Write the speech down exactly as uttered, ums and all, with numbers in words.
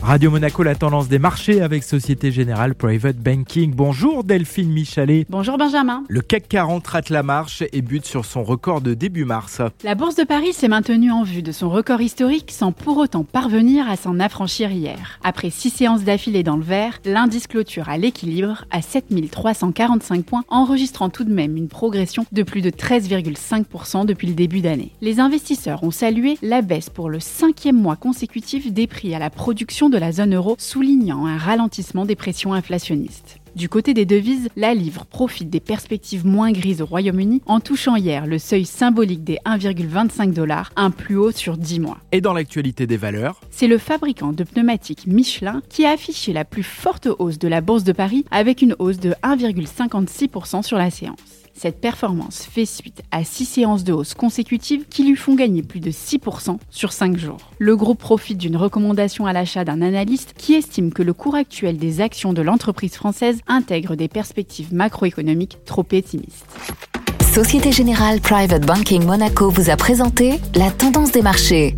Radio Monaco, la tendance des marchés avec Société Générale Private Banking. Bonjour Delphine Michallet. Bonjour Benjamin. Le C A C quarante rate la marche et bute sur son record de début mars. La Bourse de Paris s'est maintenue en vue de son record historique sans pour autant parvenir à s'en affranchir hier. Après six séances d'affilée dans le vert, l'indice clôture à l'équilibre à sept mille trois cent quarante-cinq points, enregistrant tout de même une progression de plus de treize virgule cinq pour cent depuis le début d'année. Les investisseurs ont salué la baisse pour le cinquième mois consécutif des prix à la production de la zone euro, soulignant un ralentissement des pressions inflationnistes. Du côté des devises, la livre profite des perspectives moins grises au Royaume-Uni en touchant hier le seuil symbolique des un virgule vingt-cinq dollars, un plus haut sur dix mois. Et dans l'actualité des valeurs, c'est le fabricant de pneumatiques Michelin qui a affiché la plus forte hausse de la Bourse de Paris avec une hausse de un virgule cinquante-six pour cent sur la séance. Cette performance fait suite à six séances de hausse consécutives qui lui font gagner plus de six pour cent sur cinq jours. Le groupe profite d'une recommandation à l'achat d'un analyste qui estime que le cours actuel des actions de l'entreprise française intègre des perspectives macroéconomiques trop pessimistes. Société Générale Private Banking Monaco vous a présenté la tendance des marchés.